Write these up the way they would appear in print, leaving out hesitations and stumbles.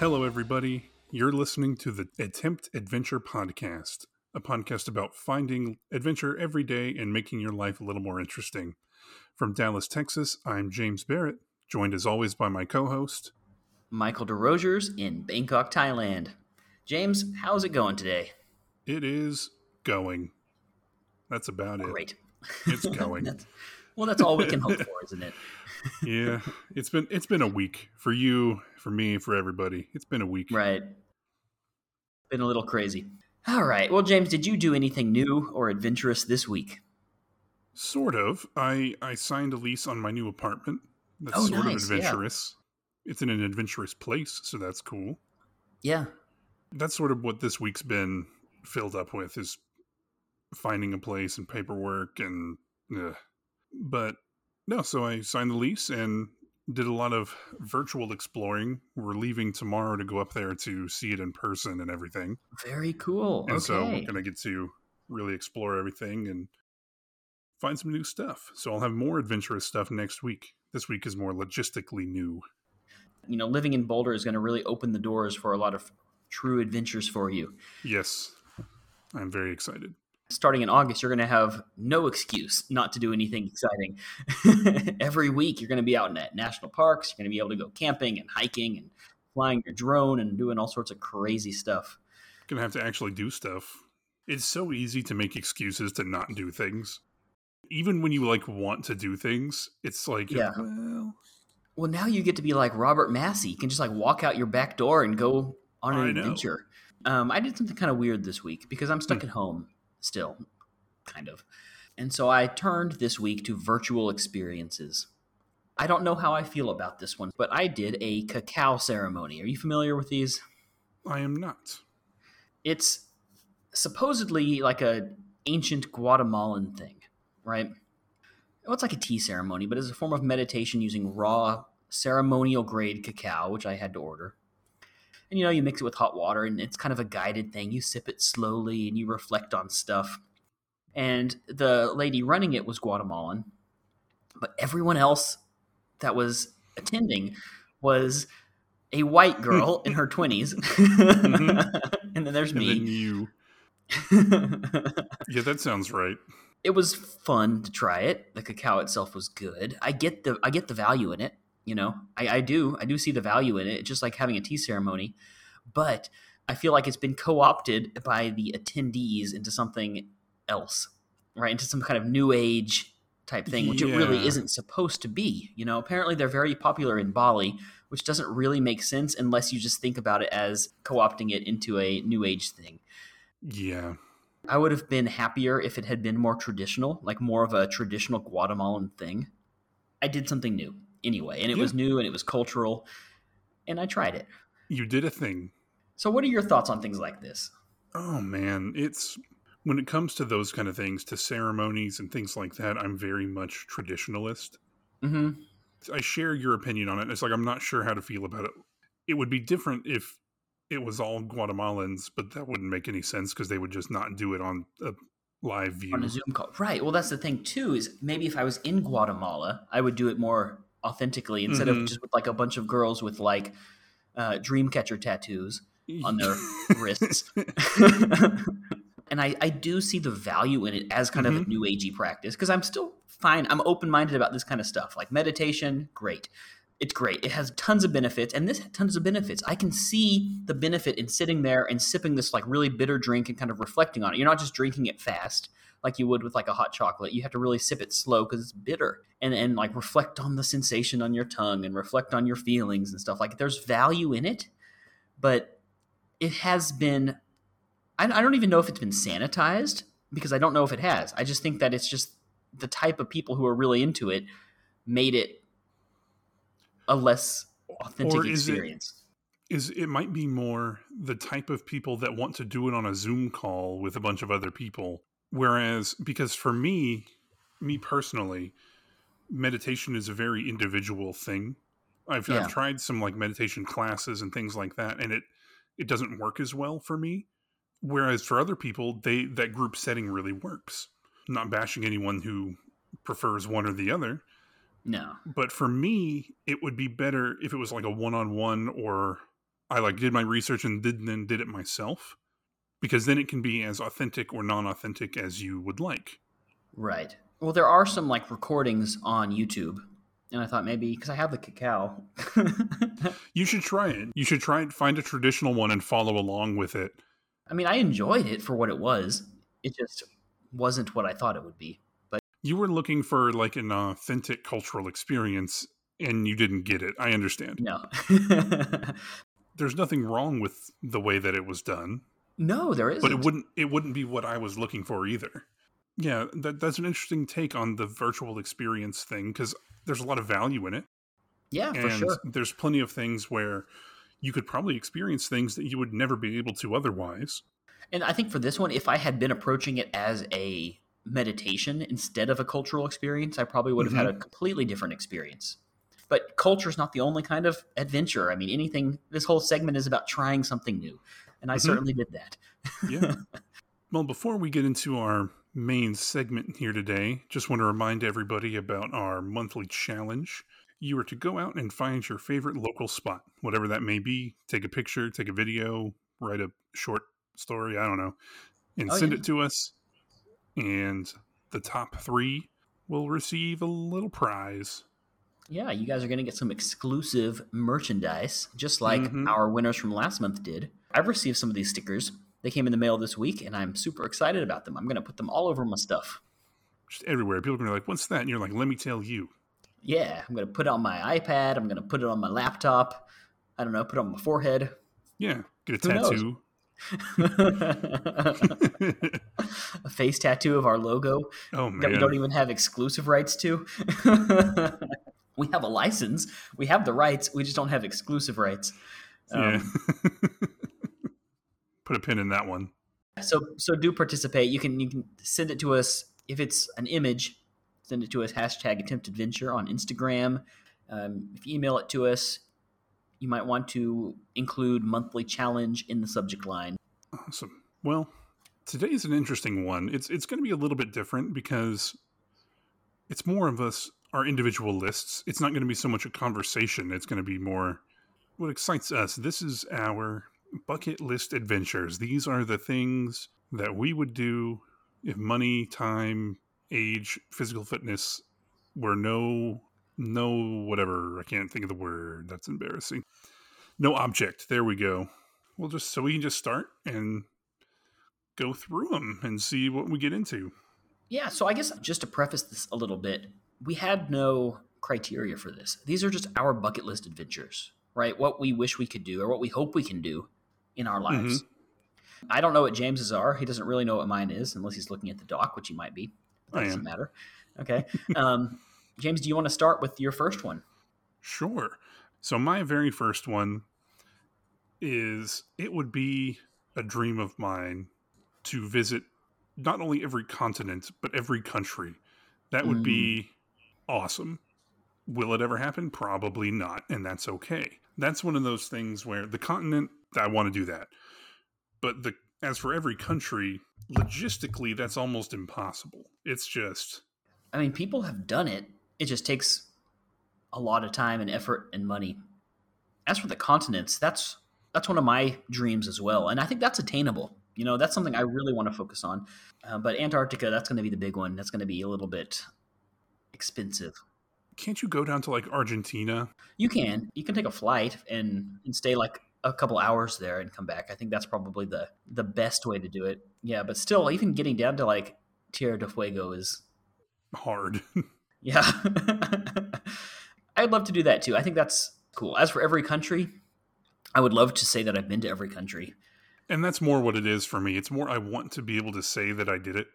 Hello, everybody. You're listening to the Attempt Adventure Podcast, a podcast about finding adventure every day and making your life a little more interesting. From Dallas, Texas, I'm James Barrett, joined as always by my co-host, Michael DeRogers in Bangkok, Thailand. James, how's it going today? It is going. That's about it. Great. It's going. Well, that's all we can hope for, isn't it? Yeah, it's been a week for you, for me, for everybody. It's been a week. Right. Been a little crazy. All right. Well, James, did you do anything new or adventurous this week? Sort of. I signed a lease on my new apartment. That's sort of adventurous. Yeah. It's in an adventurous place, so that's cool. Yeah. That's sort of what this week's been filled up with, is finding a place and paperwork and... But no, so I signed the lease and did a lot of virtual exploring. We're leaving tomorrow to go up there to see it in person and everything. Very cool. And so we're going to get to really explore everything and find some new stuff. So I'll have more adventurous stuff next week. This week is more logistically new. You know, living in Boulder is going to really open the doors for a lot of true adventures for you. Yes, I'm very excited. Starting in August, you're going to have no excuse not to do anything exciting. Every week, you're going to be out in national parks. You're going to be able to go camping and hiking and flying your drone and doing all sorts of crazy stuff. You're going to have to actually do stuff. It's so easy to make excuses to not do things. Even when you, like, want to do things, it's like, yeah. Well, now you get to be like Robert Massey. You can just, like, walk out your back door and go on an adventure. I did something kind of weird this week because I'm stuck at home. Still, kind of. And so I turned this week to virtual experiences. I don't know how I feel about this one, but I did a cacao ceremony. Are you familiar with these? I am not. It's supposedly like an ancient Guatemalan thing, right? Well, it's like a tea ceremony, but it's a form of meditation using raw ceremonial grade cacao, which I had to order. And, you know, you mix it with hot water, and it's kind of a guided thing. You sip it slowly, and you reflect on stuff. And the lady running it was Guatemalan. But everyone else that was attending was a white girl in her 20s. Mm-hmm. And then there's me. And then you. Yeah, that sounds right. It was fun to try it. The cacao itself was good. I get the value in it. You know, I do see the value in it, just like having a tea ceremony, but I feel like it's been co-opted by the attendees into something else, right? Into some kind of new age type thing, which it really isn't supposed to be. You know, apparently they're very popular in Bali, which doesn't really make sense unless you just think about it as co-opting it into a new age thing. Yeah. I would have been happier if it had been more traditional, like more of a traditional Guatemalan thing. I did something new. Anyway, and it was new and it was cultural, and I tried it. You did a thing. So what are your thoughts on things like this? Oh, man. When it comes to those kind of things, to ceremonies and things like that, I'm very much traditionalist. Mm-hmm. I share your opinion on it. It's like I'm not sure how to feel about it. It would be different if it was all Guatemalans, but that wouldn't make any sense because they would just not do it on a live view. On a Zoom call. Right. Well, that's the thing, too, is maybe if I was in Guatemala, I would do it more authentically instead of just with like a bunch of girls with like dreamcatcher tattoos on their wrists. And I do see the value in it as kind of a new agey practice because I'm still fine. I'm open-minded about this kind of stuff. Like meditation, great. It's great. It has tons of benefits, and this has tons of benefits. I can see the benefit in sitting there and sipping this like really bitter drink and kind of reflecting on it. You're not just drinking it fast like you would with like a hot chocolate. You have to really sip it slow because it's bitter and like reflect on the sensation on your tongue and reflect on your feelings and stuff like that. There's value in it, but it has been, I don't even know if it's been sanitized because I don't know if it has. I just think that it's just the type of people who are really into it made it a less authentic experience. It might be more the type of people that want to do it on a Zoom call with a bunch of other people. Whereas, because for me personally, meditation is a very individual thing. I've tried some like meditation classes and things like that, and it doesn't work as well for me. Whereas for other people, that group setting really works. I'm not bashing anyone who prefers one or the other. No. But for me, it would be better if it was like a one-on-one or I like did my research and then did it myself, because then it can be as authentic or non-authentic as you would like. Right. Well, there are some like recordings on YouTube, and I thought maybe because I have the cacao. You should try it. You should try and find a traditional one and follow along with it. I mean, I enjoyed it for what it was. It just wasn't what I thought it would be. But you were looking for like an authentic cultural experience, and you didn't get it. I understand. No. There's nothing wrong with the way that it was done. No, there isn't. But it wouldn't be what I was looking for either. Yeah, that's an interesting take on the virtual experience thing, because there's a lot of value in it. Yeah, and for sure. There's plenty of things where you could probably experience things that you would never be able to otherwise. And I think for this one, if I had been approaching it as a meditation instead of a cultural experience, I probably would have had a completely different experience. But culture is not the only kind of adventure. I mean, this whole segment is about trying something new. And I certainly did that. Yeah. Well, before we get into our main segment here today, just want to remind everybody about our monthly challenge. You are to go out and find your favorite local spot, whatever that may be. Take a picture, take a video, write a short story, I don't know, and send it to us. And the top three will receive a little prize. Yeah, you guys are going to get some exclusive merchandise, just like our winners from last month did. I've received some of these stickers. They came in the mail this week, and I'm super excited about them. I'm going to put them all over my stuff. Just everywhere. People are going to be like, what's that? And you're like, let me tell you. Yeah, I'm going to put it on my iPad. I'm going to put it on my laptop. I don't know, put it on my forehead. Yeah, get a tattoo. A face tattoo of our logo. Oh, man. That we don't even have exclusive rights to. We have a license. We have the rights. We just don't have exclusive rights. Yeah. Put a pin in that one. So do participate. You can send it to us. If it's an image, send it to us, #AttemptAdventure on Instagram. If you email it to us, you might want to include monthly challenge in the subject line. Awesome. Well, today's an interesting one. It's going to be a little bit different because it's more of us, our individual lists. It's not going to be so much a conversation. It's going to be more what excites us. This is our bucket list adventures. These are the things that we would do if money, time, age, physical fitness were no whatever. I can't think of the word. That's embarrassing. No object. There we go. We can just start and go through them and see what we get into. Yeah. So I guess just to preface this a little bit, we had no criteria for this. These are just our bucket list adventures, right? What we wish we could do or what we hope we can do in our lives. Mm-hmm. I don't know what James's are. He doesn't really know what mine is unless he's looking at the doc, which he might be. But that doesn't matter. Okay. James, do you want to start with your first one? Sure. So my very first one is, it would be a dream of mine to visit not only every continent, but every country. That would be awesome. Will it ever happen? Probably not. And that's okay. That's one of those things where the continent, I want to do that. But as for every country, logistically, that's almost impossible. It's just, I mean, people have done it. It just takes a lot of time and effort and money. As for the continents, that's one of my dreams as well. And I think that's attainable. You know, that's something I really want to focus on. But Antarctica, that's going to be the big one. That's going to be a little bit expensive. Can't you go down to like Argentina? You can. You can take a flight and stay like a couple hours there and come back. I think that's probably the best way to do it. Yeah, but still, even getting down to like Tierra del Fuego is hard. Yeah. I'd love to do that too. I think that's cool. As for every country, I would love to say that I've been to every country. And that's more what it is for me. It's more I want to be able to say that I did it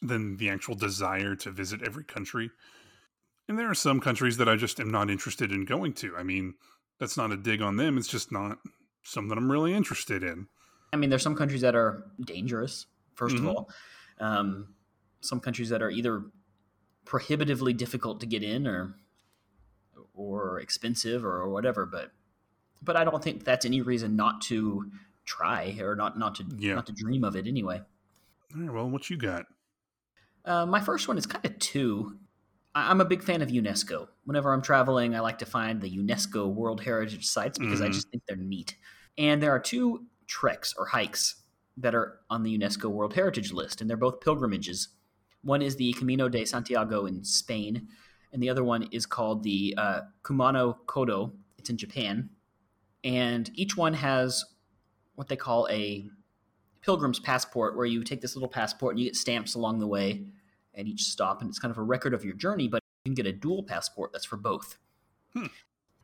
than the actual desire to visit every country. And there are some countries that I just am not interested in going to. I mean, that's not a dig on them. It's just not something I'm really interested in. I mean, there's some countries that are dangerous, first of all. Some countries that are either prohibitively difficult to get in or expensive or whatever. But I don't think that's any reason not to try or not to dream of it anyway. All right, well, what you got? My first one is kind of two. I'm a big fan of UNESCO. Whenever I'm traveling, I like to find the UNESCO World Heritage Sites because I just think they're neat. And there are two treks or hikes that are on the UNESCO World Heritage List, and they're both pilgrimages. One is the Camino de Santiago in Spain, and the other one is called the Kumano Kodo. It's in Japan. And each one has what they call a pilgrim's passport, where you take this little passport and you get stamps along the way at each stop, and it's kind of a record of your journey, but you can get a dual passport that's for both.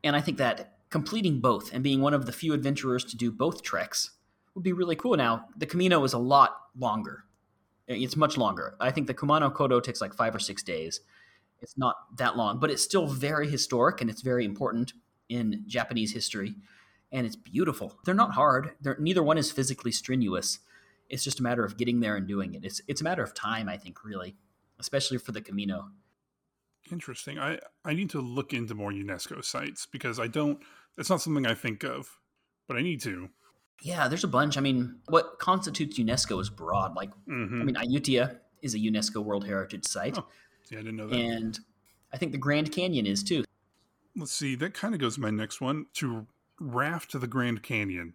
And I think that completing both and being one of the few adventurers to do both treks would be really cool. Now, the Camino is a lot longer. It's much longer. I think the Kumano Kodo takes like 5 or 6 days. It's not that long, but it's still very historic, and it's very important in Japanese history, and it's beautiful. They're not hard. Neither one is physically strenuous. It's just a matter of getting there and doing it. It's a matter of time, I think, really, especially for the Camino. Interesting. I need to look into more UNESCO sites because it's not something I think of, but I need to. Yeah, there's a bunch. I mean, what constitutes UNESCO is broad. Like, I mean, Ayutthaya is a UNESCO World Heritage Site. Oh, yeah, I didn't know that. And I think the Grand Canyon is too. Let's see. That kind of goes to my next one, to raft to the Grand Canyon.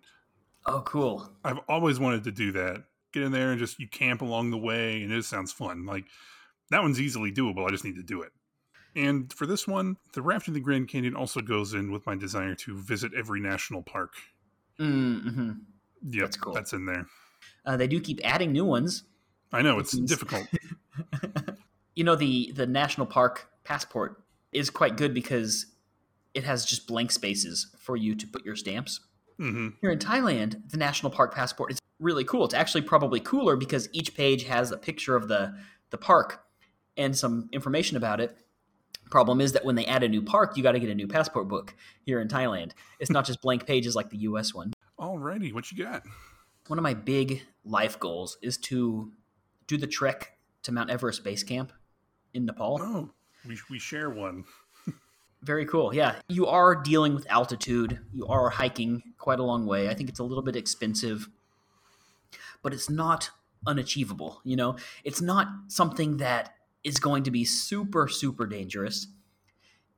Oh, cool. I've always wanted to do that. Get in there and just, you camp along the way, and it sounds fun. Like, that one's easily doable. I just need to do it. And for this one, the rafting the Grand Canyon also goes in with my desire to visit every national park. Mm-hmm. Yep, that's cool. That's in there. They do keep adding new ones. I know, it's difficult. You know, the national park passport is quite good because it has just blank spaces for you to put your stamps. Mm-hmm. Here in Thailand, the national park passport is really cool. It's actually probably cooler because each page has a picture of the park and some information about it. Problem is that when they add a new park, you got to get a new passport book here in Thailand. It's not just blank pages like the U.S. one. Alrighty, what you got? One of my big life goals is to do the trek to Mount Everest base camp in Nepal. Oh, we share one. Very cool, yeah. You are dealing with altitude. You are hiking quite a long way. I think it's a little bit expensive, but it's not unachievable, you know? It's not something that is going to be super, super dangerous.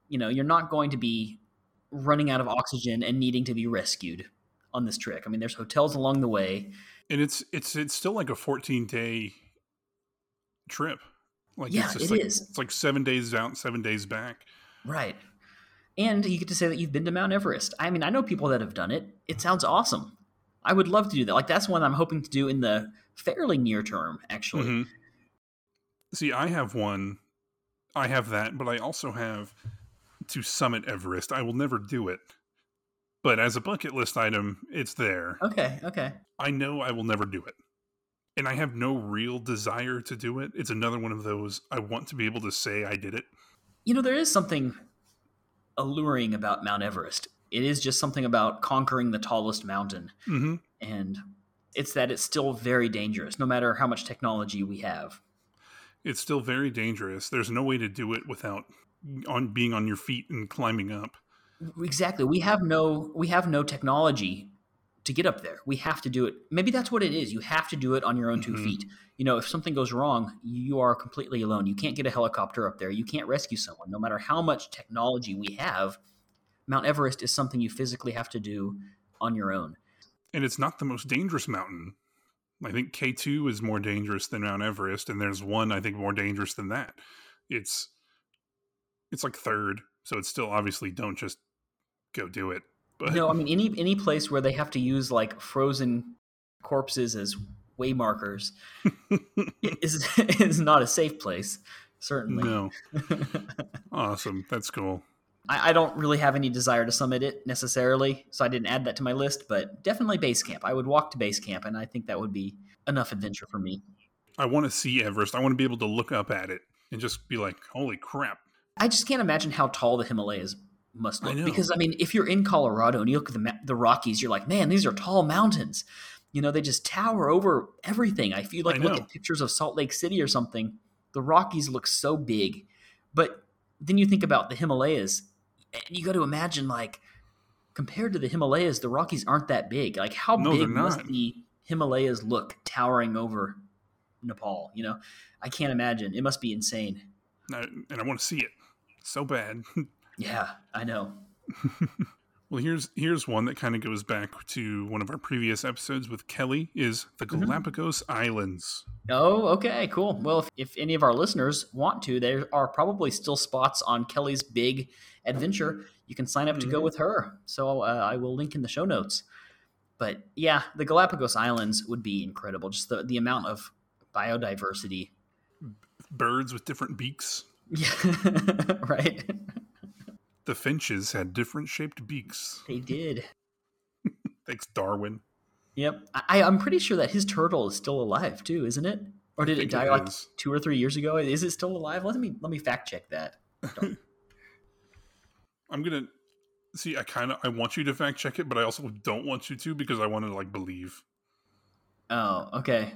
You know, you're not going to be running out of oxygen and needing to be rescued on this trek. I mean, there's hotels along the way. And it's still like a 14-day trip. Like, yeah, it is. It's like 7 days out, 7 days back. Right. And you get to say that you've been to Mount Everest. I mean, I know people that have done it. It sounds awesome. I would love to do that. Like, that's one I'm hoping to do in the fairly near term, actually. Mm-hmm. See, I have that, but I also have to summit Everest. I will never do it. But as a bucket list item, it's there. Okay. I know I will never do it. And I have no real desire to do it. It's another one of those, I want to be able to say I did it. You know, there is something alluring about Mount Everest. It is just something about conquering the tallest mountain. Mm-hmm. And it's that it's still very dangerous, no matter how much technology we have. It's still very dangerous. There's no way to do it without being on your feet and climbing up. Exactly. We have no technology to get up there. We have to do it. Maybe that's what it is. You have to do it on your own 2 feet. You know, if something goes wrong, you are completely alone. You can't get a helicopter up there. You can't rescue someone. No matter how much technology we have, Mount Everest is something you physically have to do on your own. And it's not the most dangerous mountain. I think K2 is more dangerous than Mount Everest, and there's one, I think, more dangerous than that. It's like third, so it's still obviously don't just go do it. But no, I mean, any place where they have to use, like, frozen corpses as way markers is not a safe place, certainly. No. Awesome. That's cool. I don't really have any desire to summit it necessarily, so I didn't add that to my list, but definitely base camp. I would walk to base camp, and I think that would be enough adventure for me. I want to see Everest. I want to be able to look up at it and just be like, holy crap. I just can't imagine how tall the Himalayas must look. Because, I mean, if you're in Colorado and you look at the Rockies, you're like, man, these are tall mountains. You know, they just tower over everything. I feel like look at pictures of Salt Lake City or something. The Rockies look so big. But then you think about the Himalayas. And you got to imagine, like, compared to the Himalayas, the Rockies aren't that big. Like, how big must the Himalayas look towering over Nepal? You know, I can't imagine. It must be insane. And I want to see it so bad. Yeah, I know. Well, Well, here's one that kind of goes back to one of our previous episodes with Kelly, is the Galapagos Islands. Oh, okay, cool. Well, if any of our listeners want to, there are probably still spots on Kelly's big adventure. You can sign up to go with her. So I will link in the show notes. But yeah, the Galapagos Islands would be incredible. Just the amount of biodiversity. Birds with different beaks. Yeah, right. The finches had different shaped beaks. They did. Thanks, Darwin. Yep. I'm pretty sure that his turtle is still alive too, isn't it? Or did it die like 2 or 3 years ago? Is it still alive? Let me fact check that. I'm going to see. I want you to fact check it, but I also don't want you to, because I want to believe. Oh, okay.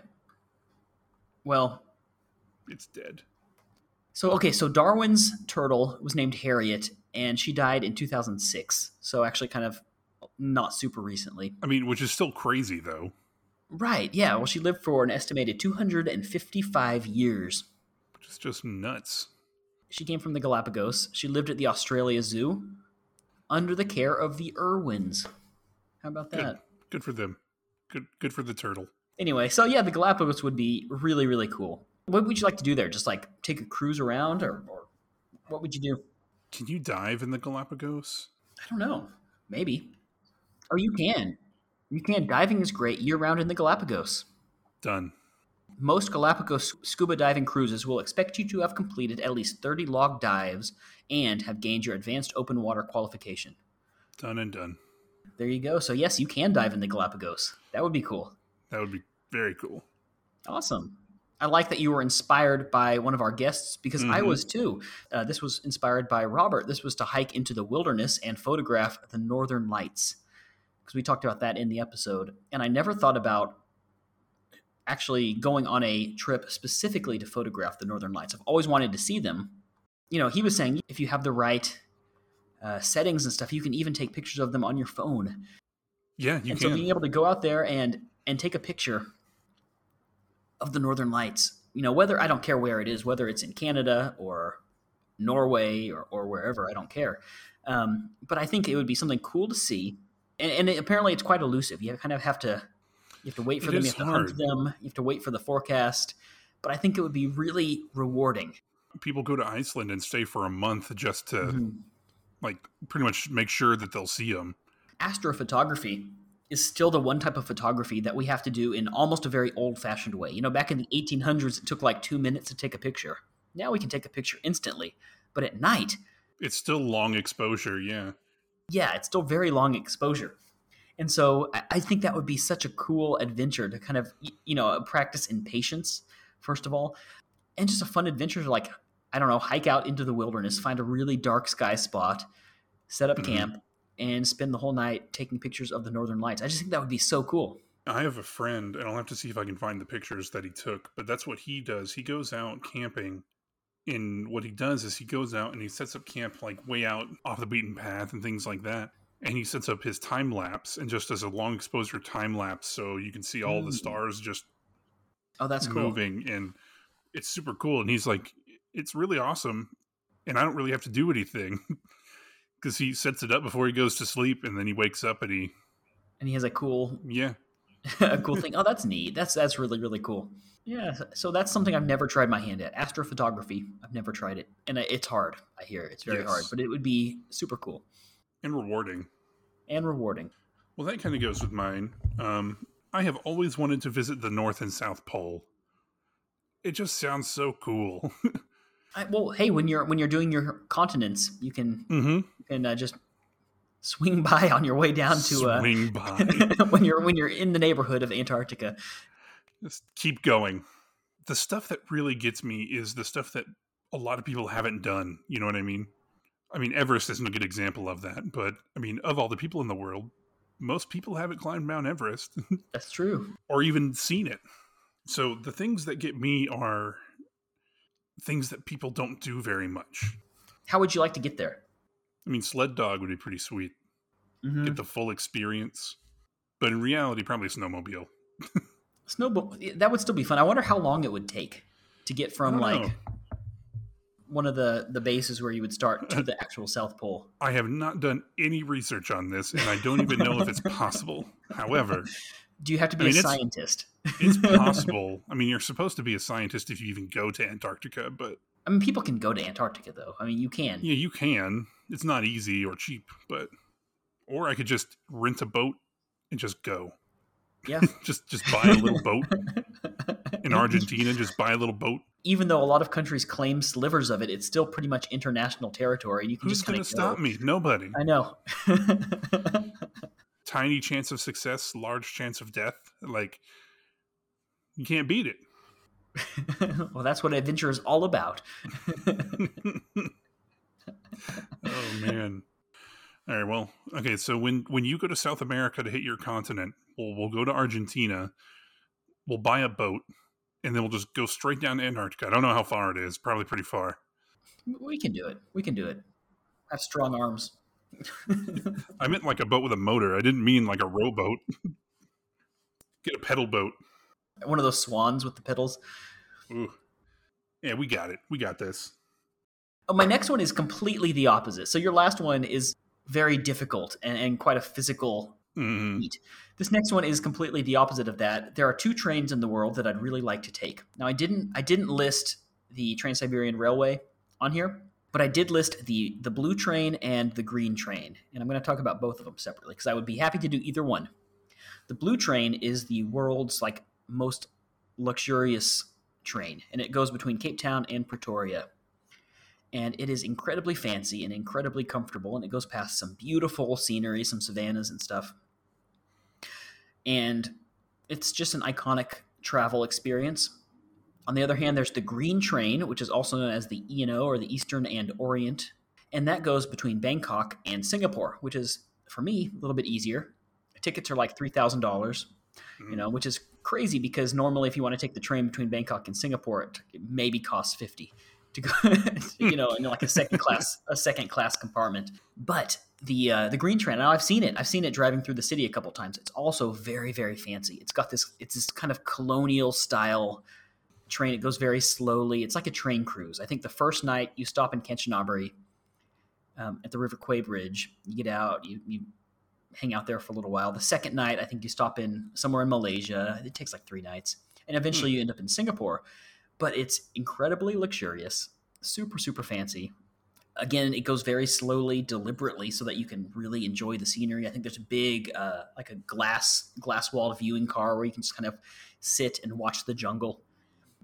Well, it's dead. So Darwin's turtle was named Harriet, and she died in 2006. So actually kind of not super recently. I mean, which is still crazy, though. Right, yeah. Well, she lived for an estimated 255 years. Which is just nuts. She came from the Galapagos. She lived at the Australia Zoo under the care of the Irwins. How about that? Good for them. Good for the turtle. Anyway, so yeah, the Galapagos would be really, really cool. What would you like to do there? Just take a cruise around, or what would you do? Can you dive in the Galapagos? I don't know. Maybe. Oh, you can. You can. Diving is great year-round in the Galapagos. Done. Most Galapagos scuba diving cruises will expect you to have completed at least 30 log dives and have gained your advanced open water qualification. Done and done. There you go. So yes, you can dive in the Galapagos. That would be cool. That would be very cool. Awesome. I like that you were inspired by one of our guests, because I was too. This was inspired by Robert. This was to hike into the wilderness and photograph the Northern Lights, because we talked about that in the episode. And I never thought about actually going on a trip specifically to photograph the Northern Lights. I've always wanted to see them. You know, he was saying if you have the right settings and stuff, you can even take pictures of them on your phone. Yeah, you can. And so being able to go out there and take a picture of the Northern Lights, whether, I don't care where it is, whether it's in Canada or Norway or wherever, I don't care. But I think it would be something cool to see. And apparently it's quite elusive. You kind of have to wait for them. You have to hunt them. You have to wait for the forecast. But I think it would be really rewarding. People go to Iceland and stay for a month just to pretty much make sure that they'll see them. Astrophotography is still the one type of photography that we have to do in almost a very old-fashioned way. Back in the 1800s, it took 2 minutes to take a picture. Now we can take a picture instantly. But at night, it's still long exposure, yeah. Yeah, it's still very long exposure. And so I think that would be such a cool adventure to kind of, practice in patience, first of all. And just a fun adventure to, hike out into the wilderness, find a really dark sky spot, set up camp, and spend the whole night taking pictures of the Northern Lights. I just think that would be so cool. I have a friend, and I'll have to see if I can find the pictures that he took, but that's what he does. He goes out camping, and what he does is he goes out and he sets up camp way out off the beaten path and things like that, and he sets up his time lapse and just does a long exposure time lapse, so you can see all the stars just that's moving, cool. And it's super cool, and he's it's really awesome, and I don't really have to do anything. Because he sets it up before he goes to sleep, and then he wakes up and he has a cool a cool thing. Oh, that's neat. That's really, really cool. Yeah. So that's something I've never tried my hand at. Astrophotography. I've never tried it, and it's hard. I hear it's very hard, but it would be super cool and rewarding. Well, that kind of goes with mine. I have always wanted to visit the North and South Pole. It just sounds so cool. Well, hey, when you're doing your continents, you can just swing by on your way down to swing by when you're in the neighborhood of Antarctica. Just keep going. The stuff that really gets me is the stuff that a lot of people haven't done. You know what I mean? Everest isn't a good example of that, but of all the people in the world, most people haven't climbed Mount Everest. That's true. Or even seen it. So the things that get me are things that people don't do very much. How would you like to get there? Sled dog would be pretty sweet. Get the full experience. But in reality, probably snowmobile. That would still be fun. I wonder how long it would take to get from one of the bases where you would start to the actual South Pole? I have not done any research on this, and I don't even know if it's possible. However, do you have to be a scientist? It's possible. I mean, you're supposed to be a scientist if you even go to Antarctica, but... I mean, people can go to Antarctica, though. I mean, you can. Yeah, you can. It's not easy or cheap, but... Or I could just rent a boat and just go. Yeah. just buy a little boat. In Argentina, just buy a little boat. Even though a lot of countries claim slivers of it, it's still pretty much international territory. And you can Who's going to stop me? Nobody. I know. Tiny chance of success, large chance of death. Like, you can't beat it. Well, that's what adventure is all about. Oh, man. All right, well, okay, so when you go to South America to hit your continent, we'll go to Argentina, we'll buy a boat, and then we'll just go straight down to Antarctica. I don't know how far it is, probably pretty far. We can do it. I have strong arms. I meant like a boat with a motor. I didn't mean like a rowboat. Get a pedal boat. One of those swans with the pedals. Ooh. Yeah, we got it. We got this. Oh, my next one is completely the opposite. So your last one is very difficult and quite a physical feat. This next one is completely the opposite of that. There are two trains in the world that I'd really like to take. Now, I didn't list the Trans-Siberian Railway on here, but I did list the Blue Train and the Green Train. And I'm going to talk about both of them separately because I would be happy to do either one. The Blue Train is the world's like most luxurious train, and it goes between Cape Town and Pretoria. And it is incredibly fancy and incredibly comfortable, and it goes past some beautiful scenery, some savannas and stuff. And it's just an iconic travel experience. On the other hand, there's the Green Train, which is also known as the E&O, or the Eastern and Orient, and that goes between Bangkok and Singapore, which is, for me, a little bit easier. Tickets are like $3,000, which is crazy because normally if you want to take the train between Bangkok and Singapore, it maybe costs $50. To go, in like a second class compartment. But the Green Train, now I've seen it driving through the city a couple times. It's also very, very fancy. It's this kind of colonial style train. It goes very slowly. It's like a train cruise. I think the first night you stop in Kanchanaburi at the River Quay Bridge. You get out, you hang out there for a little while. The second night, I think you stop in somewhere in Malaysia. It takes like 3 nights, and eventually you end up in Singapore. But it's incredibly luxurious, super, super fancy. Again, it goes very slowly, deliberately, so that you can really enjoy the scenery. I think there's a big, like a glass-walled viewing car where you can just kind of sit and watch the jungle.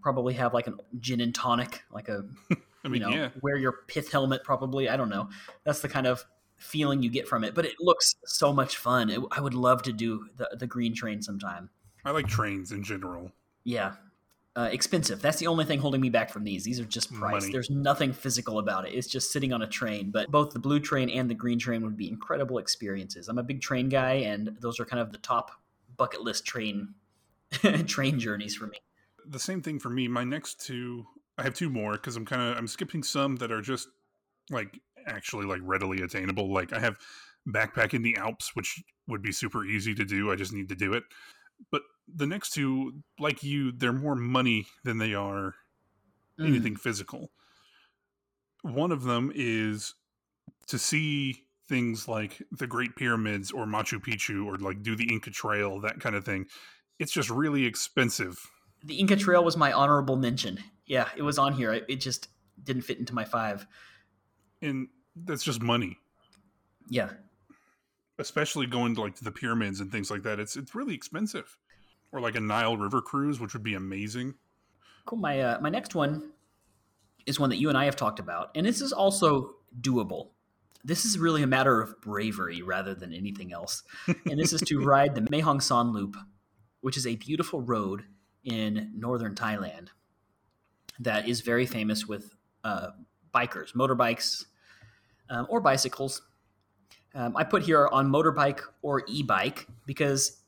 Probably have like a gin and tonic, like a, yeah. Wear your pith helmet probably. I don't know. That's the kind of feeling you get from it. But it looks so much fun. I would love to do the Green Train sometime. I like trains in general. Yeah. Expensive. That's the only thing holding me back from these. These are just price. Money. There's nothing physical about it. It's just sitting on a train. But both the Blue Train and the Green Train would be incredible experiences. I'm a big train guy, and those are kind of the top bucket list train journeys for me. The same thing for me. My next two, I have two more because I'm skipping some that are just like actually like readily attainable. Like I have backpack in the Alps, which would be super easy to do. I just need to do it. But the next two, like you, they're more money than they are anything physical. One of them is to see things like the Great Pyramids or Machu Picchu or like do the Inca Trail, that kind of thing. It's just really expensive. The Inca Trail was my honorable mention. Yeah, it was on here. It just didn't fit into my 5. And that's just money. Yeah. Especially going to like the pyramids and things like that. It's really expensive. Or like a Nile River cruise, which would be amazing. Cool. My next one is one that you and I have talked about. And this is also doable. This is really a matter of bravery rather than anything else. And this is to ride the Mae Son Loop, which is a beautiful road in northern Thailand that is very famous with bikers, motorbikes, or bicycles. I put here on motorbike or e-bike because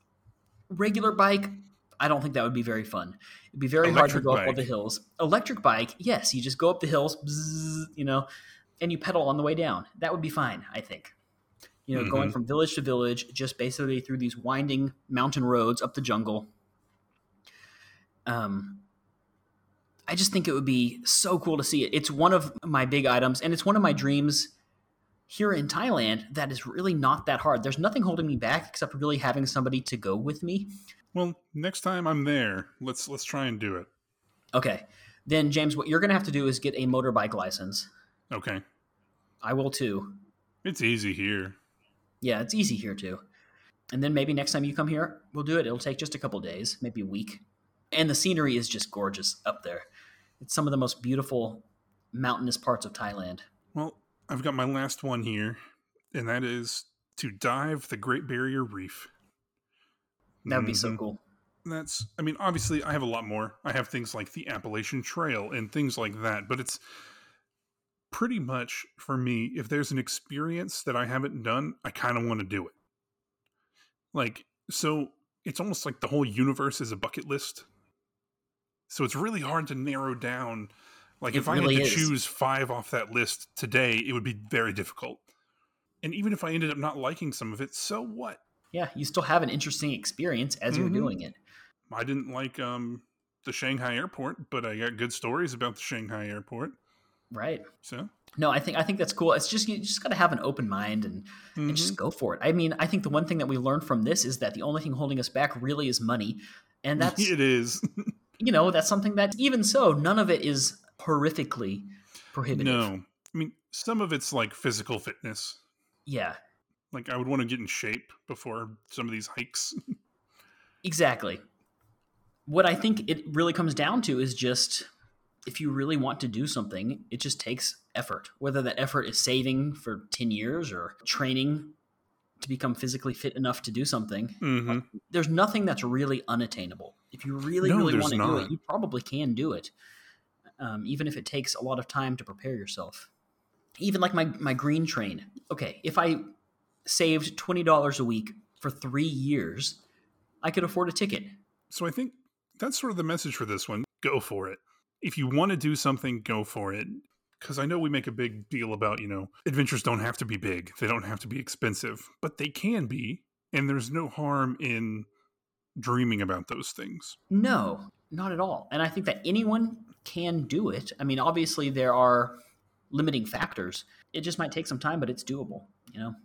regular bike, I don't think that would be very fun. It'd be very hard to go up all the hills. Electric bike, yes, you just go up the hills, bzzz, and you pedal on the way down. That would be fine, I think. Going from village to village, just basically through these winding mountain roads up the jungle. I just think it would be so cool to see it. It's one of my big items, and it's one of my dreams here in Thailand that is really not that hard. There's nothing holding me back except really having somebody to go with me. Well, next time I'm there, let's try and do it. Okay. Then, James, what you're going to have to do is get a motorbike license. Okay. I will too. It's easy here. Yeah, it's easy here too. And then maybe next time you come here, we'll do it. It'll take just a couple days, maybe a week. And the scenery is just gorgeous up there. It's some of the most beautiful mountainous parts of Thailand. Well, I've got my last one here, and that is to dive the Great Barrier Reef. That would be so cool. I mean, obviously I have a lot more. I have things like the Appalachian Trail and things like that, but it's pretty much for me, if there's an experience that I haven't done, I kind of want to do it. Like, so it's almost like the whole universe is a bucket list. So it's really hard to narrow down. Like if I had to choose 5 off that list today, it would be very difficult. And even if I ended up not liking some of it, so what? Yeah, you still have an interesting experience as you're doing it. I didn't like the Shanghai airport, but I got good stories about the Shanghai airport. Right. So no, I think that's cool. It's just you just got to have an open mind and just go for it. I mean, I think the one thing that we learned from this is that the only thing holding us back really is money, and that's it is. You know, that's something that even so, none of it is horrifically prohibitive. No, I mean, some of it's like physical fitness. Yeah. Like I would want to get in shape before some of these hikes. Exactly. What I think it really comes down to is just if you really want to do something, it just takes effort. Whether that effort is saving for 10 years or training to become physically fit enough to do something, like, there's nothing that's really unattainable. If you really want to do it, you probably can do it. Even if it takes a lot of time to prepare yourself. Even like my Green Train. Okay, if I saved $20 a week for 3 years, I could afford a ticket. So I think that's sort of the message for this one. Go for it. If you want to do something, go for it. Because I know we make a big deal about, you know, adventures don't have to be big. They don't have to be expensive, but they can be. And there's no harm in dreaming about those things. No, not at all. And I think that anyone can do it. I mean, obviously there are limiting factors. It just might take some time, but it's doable, you know?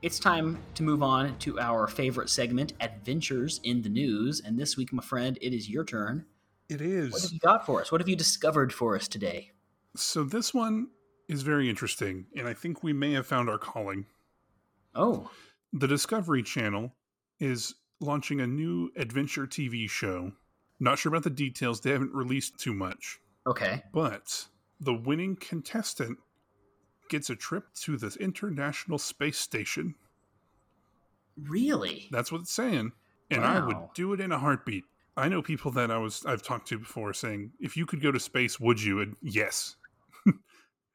It's time to move on to our favorite segment, Adventures in the News. And this week, my friend, it is your turn. It is. What have you got for us? What have you discovered for us today? So this one is very interesting, and I think we may have found our calling. Oh. The Discovery Channel is launching a new adventure TV show. Not sure about the details. They haven't released too much. Okay. But the winning contestant gets a trip to the International Space Station. Really? That's what it's saying. And wow. I would do it in a heartbeat. I know people that I've talked to before saying, if you could go to space, would you? And yes.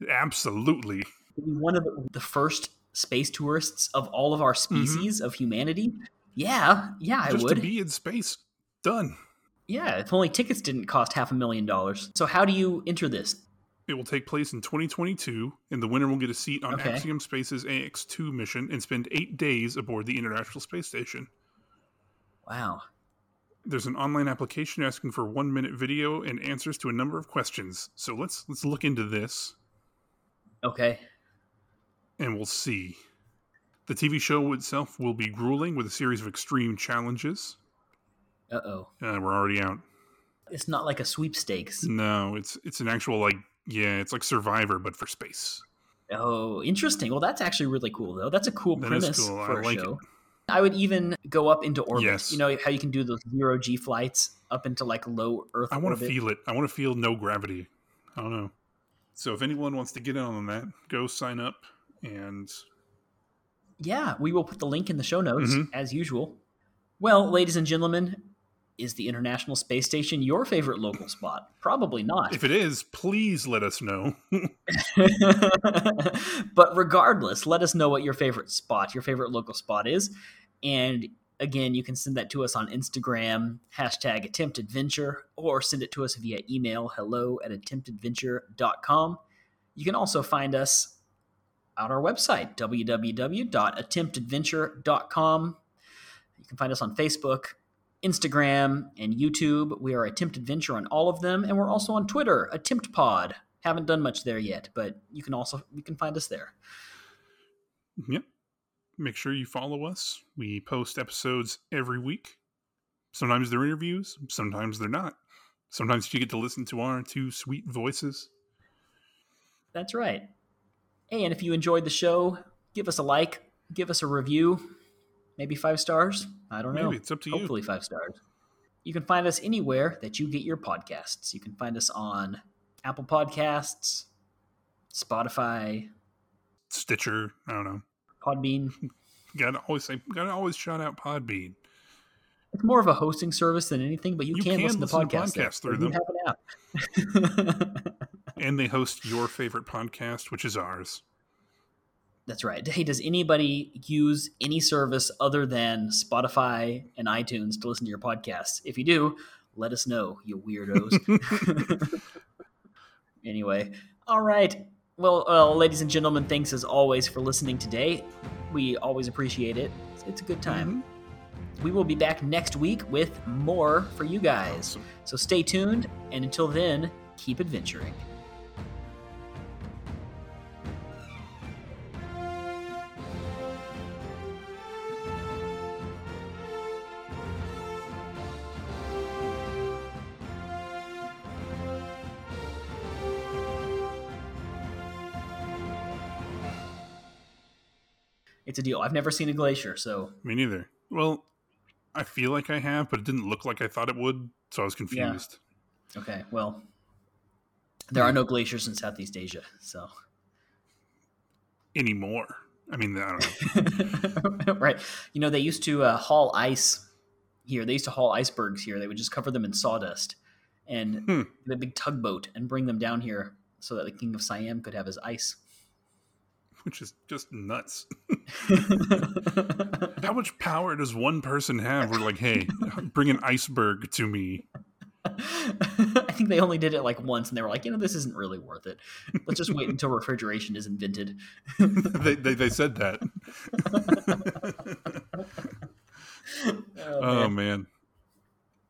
Absolutely. One of the first space tourists of all of our species of humanity. Yeah. Yeah, I would. Just to be in space. Done. Yeah. If only tickets didn't cost $500,000. So how do you enter this? It will take place in 2022, and the winner will get a seat on Axiom Space's AX2 mission and spend 8 days aboard the International Space Station. Wow. There's an online application asking for 1-minute video and answers to a number of questions. So let's look into this. Okay. And we'll see. The TV show itself will be grueling with a series of extreme challenges. Uh-oh. We're already out. It's not like a sweepstakes. No, it's an actual, like, yeah, it's like Survivor, but for space. Oh, interesting. Well, that's actually really cool, though. That's a cool premise for a show. I would even go up into orbit. Yes. You know how you can do those 0G flights up into like low Earth orbit? I want to feel it. I want to feel no gravity. I don't know. So if anyone wants to get in on that, go sign up and... Yeah, we will put the link in the show notes as usual. Well, ladies and gentlemen... Is the International Space Station your favorite local spot? Probably not. If it is, please let us know. But regardless, let us know what your favorite local spot is. And again, you can send that to us on Instagram, #AttemptAdventure, or send it to us via email, hello@attemptadventure.com. You can also find us on our website, www.attemptadventure.com. You can find us on Facebook, Instagram, and YouTube. We are Attempt Adventure on all of them, and we're also on Twitter, Attempt Pod. Haven't done much there yet, but you can find us there. Yep. Make sure you follow us. We post episodes every week. Sometimes they're interviews, sometimes they're not. Sometimes you get to listen to our two sweet voices. That's right. And if you enjoyed the show, give us a like, give us a review, maybe 5 stars. I don't know. Maybe it's up to you. Hopefully 5 stars. You can find us anywhere that you get your podcasts. You can find us on Apple Podcasts, Spotify, Stitcher. I don't know. Podbean. Gotta always shout out Podbean. It's more of a hosting service than anything, but you can listen to podcasts through them. And they host your favorite podcast, which is ours. That's right. Hey, does anybody use any service other than Spotify and iTunes to listen to your podcasts? If you do, let us know, you weirdos. Anyway. All right. Well, ladies and gentlemen, thanks as always for listening today. We always appreciate it. It's a good time. Mm-hmm. We will be back next week with more for you guys. Awesome. So stay tuned, and until then, keep adventuring. It's a deal. I've never seen a glacier, so... Me neither. Well... I feel like I have, but it didn't look like I thought it would, so I was confused. Yeah. Okay, well, there are no glaciers in Southeast Asia, so. Anymore. I mean, I don't know. Right. You know, they used to haul ice here. They used to haul icebergs here. They would just cover them in sawdust and the big tugboat and bring them down here so that the King of Siam could have his ice. Which is just nuts. How much power does one person have? We're like, hey, bring an iceberg to me. I think they only did it like once, and they were like, you know, this isn't really worth it. Let's just wait until refrigeration is invented. They said that. Oh, man.